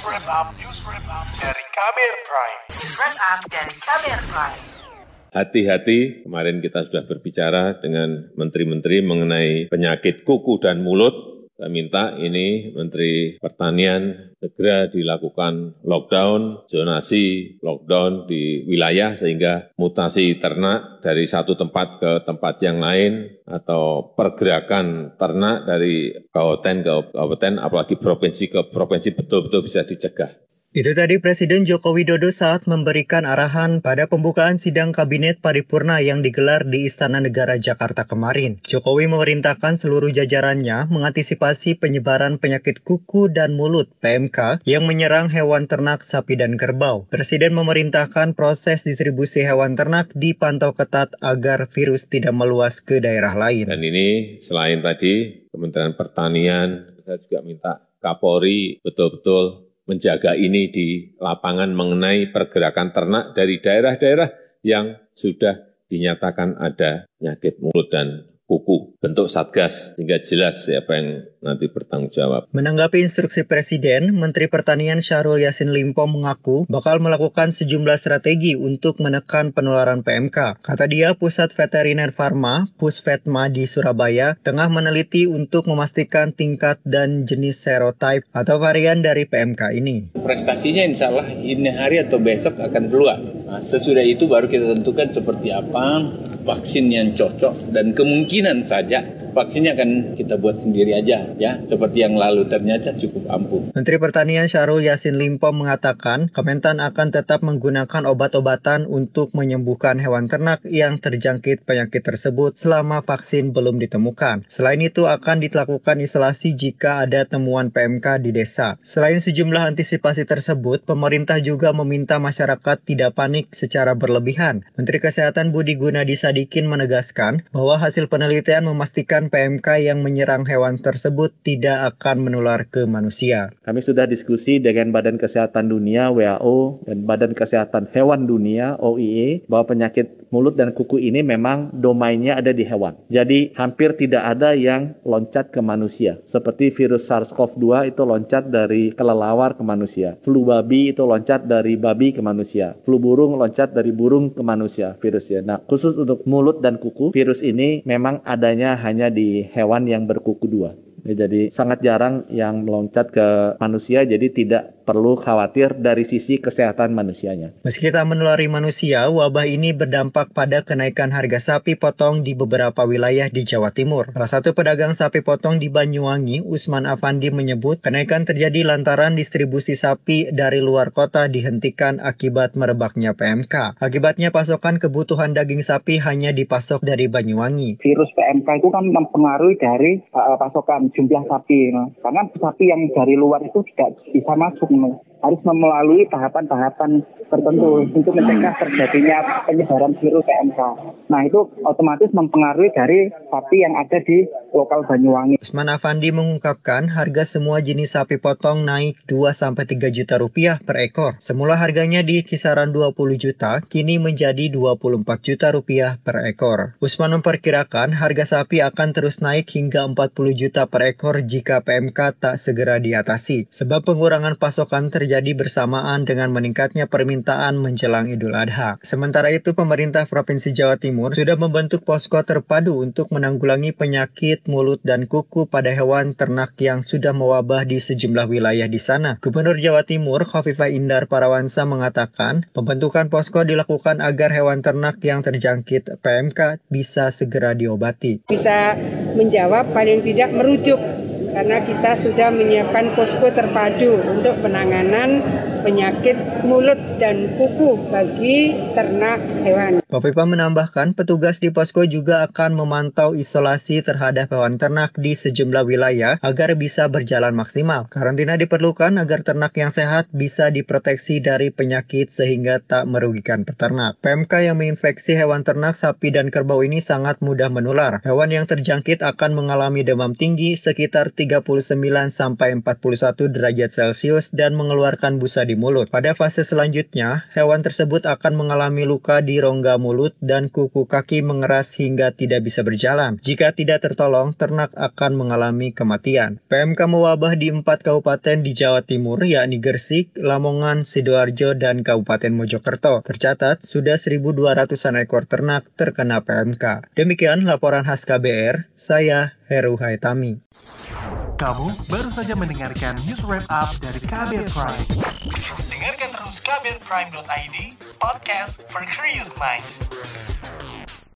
News Wrap Up dari KBR Prime. Hati-hati, kemarin kita sudah berbicara dengan menteri-menteri mengenai penyakit kuku dan mulut. Saya minta ini Menteri Pertanian segera dilakukan lockdown, zonasi lockdown di wilayah sehingga mutasi ternak dari satu tempat ke tempat yang lain atau pergerakan ternak dari kabupaten ke kabupaten apalagi provinsi ke provinsi betul-betul bisa dicegah. Itu tadi Presiden Joko Widodo saat memberikan arahan pada pembukaan sidang Kabinet Paripurna yang digelar di Istana Negara Jakarta kemarin. Jokowi memerintahkan seluruh jajarannya mengantisipasi penyebaran penyakit kuku dan mulut (PMK) yang menyerang hewan ternak sapi dan kerbau. Presiden memerintahkan proses distribusi hewan ternak dipantau ketat agar virus tidak meluas ke daerah lain. Dan ini selain tadi Kementerian Pertanian, saya juga minta Kapolri betul-betul menjaga ini di lapangan mengenai pergerakan ternak dari daerah-daerah yang sudah dinyatakan ada penyakit mulut dan kuku. Bentuk satgas sehingga jelas siapa yang nanti bertanggung jawab. Menanggapi instruksi Presiden, Menteri Pertanian Syahrul Yasin Limpo mengaku bakal melakukan sejumlah strategi untuk menekan penularan PMK. Kata dia, Pusat Veteriner Farma, Pusvetma di Surabaya, tengah meneliti untuk memastikan tingkat dan jenis serotipe atau varian dari PMK ini. Prestasinya insya Allah ini hari atau besok akan keluar. Nah, sesudah itu baru kita tentukan seperti apa vaksin yang cocok dan kemungkinan saja vaksinnya akan kita buat sendiri aja ya, seperti yang lalu ternyata cukup ampuh. Menteri Pertanian Syahrul Yasin Limpo mengatakan Kementan akan tetap menggunakan obat-obatan untuk menyembuhkan hewan ternak yang terjangkit penyakit tersebut selama vaksin belum ditemukan. Selain itu akan dilakukan isolasi jika ada temuan PMK di desa. Selain sejumlah antisipasi tersebut, pemerintah juga meminta masyarakat tidak panik secara berlebihan. Menteri Kesehatan Budi Gunadi Sadikin menegaskan bahwa hasil penelitian memastikan PMK yang menyerang hewan tersebut tidak akan menular ke manusia. Kami sudah diskusi dengan Badan Kesehatan Dunia WHO dan Badan Kesehatan Hewan Dunia OIE bahwa penyakit mulut dan kuku ini memang domainnya ada di hewan. Jadi hampir tidak ada yang loncat ke manusia. Seperti virus SARS-CoV-2 itu loncat dari kelelawar ke manusia. Flu babi itu loncat dari babi ke manusia. Flu burung loncat dari burung ke manusia virusnya. Nah, khusus untuk mulut dan kuku, virus ini memang adanya hanya di hewan yang berkuku dua. Jadi sangat jarang yang meloncat ke manusia, jadi tidak perlu khawatir dari sisi kesehatan manusianya. Meski tak menulari manusia, wabah ini berdampak pada kenaikan harga sapi potong di beberapa wilayah di Jawa Timur. Salah satu pedagang sapi potong di Banyuwangi, Usman Afandi menyebut kenaikan terjadi lantaran distribusi sapi dari luar kota dihentikan akibat merebaknya PMK. Akibatnya pasokan kebutuhan daging sapi hanya dipasok dari Banyuwangi. Virus PMK itu kan mempengaruhi dari pasokan jumlah sapi, karena sapi yang dari luar itu tidak bisa masuk, harus melalui tahapan-tahapan tertentu untuk mencegah terjadinya penyebaran virus PMK. Nah, itu otomatis mempengaruhi dari sapi yang ada di lokal Banyuwangi. Usman Afandi mengungkapkan harga semua jenis sapi potong naik 2-3 juta rupiah per ekor. Semula harganya di kisaran 20 juta, kini menjadi 24 juta rupiah per ekor. Usman memperkirakan harga sapi akan terus naik hingga 40 juta per ekor jika PMK tak segera diatasi. Sebab pengurangan pasokan terjadi bersamaan dengan meningkatnya permintaan menjelang Idul Adha. Sementara itu, pemerintah Provinsi Jawa Timur sudah membentuk posko terpadu untuk menanggulangi penyakit mulut dan kuku pada hewan ternak yang sudah mewabah di sejumlah wilayah di sana. Gubernur Jawa Timur Khofifah Indar Parawansa mengatakan pembentukan posko dilakukan agar hewan ternak yang terjangkit PMK bisa segera diobati. Bisa menjawab paling tidak merujuk karena kita sudah menyiapkan posko terpadu untuk penanganan penyakit mulut dan kuku bagi ternak hewan. Khofifah menambahkan petugas di posko juga akan memantau isolasi terhadap hewan ternak di sejumlah wilayah agar bisa berjalan maksimal. Karantina diperlukan agar ternak yang sehat bisa diproteksi dari penyakit sehingga tak merugikan peternak. PMK yang menginfeksi hewan ternak sapi dan kerbau ini sangat mudah menular. Hewan yang terjangkit akan mengalami demam tinggi sekitar 39-41 derajat Celcius dan mengeluarkan busa di mulut. Pada fase selanjutnya, hewan tersebut akan mengalami luka di rongga mulut dan kuku kaki mengeras hingga tidak bisa berjalan. Jika tidak tertolong, ternak akan mengalami kematian. PMK mewabah di 4 kabupaten di Jawa Timur, yakni Gresik, Lamongan, Sidoarjo, dan Kabupaten Mojokerto. Tercatat, sudah 1.200-an ekor ternak terkena PMK. Demikian laporan khas KBR, saya Heru Haitami. Kamu baru saja mendengarkan news wrap up dari KBR Prime. Dengarkan terus kbrprime.id, podcast for curious minds.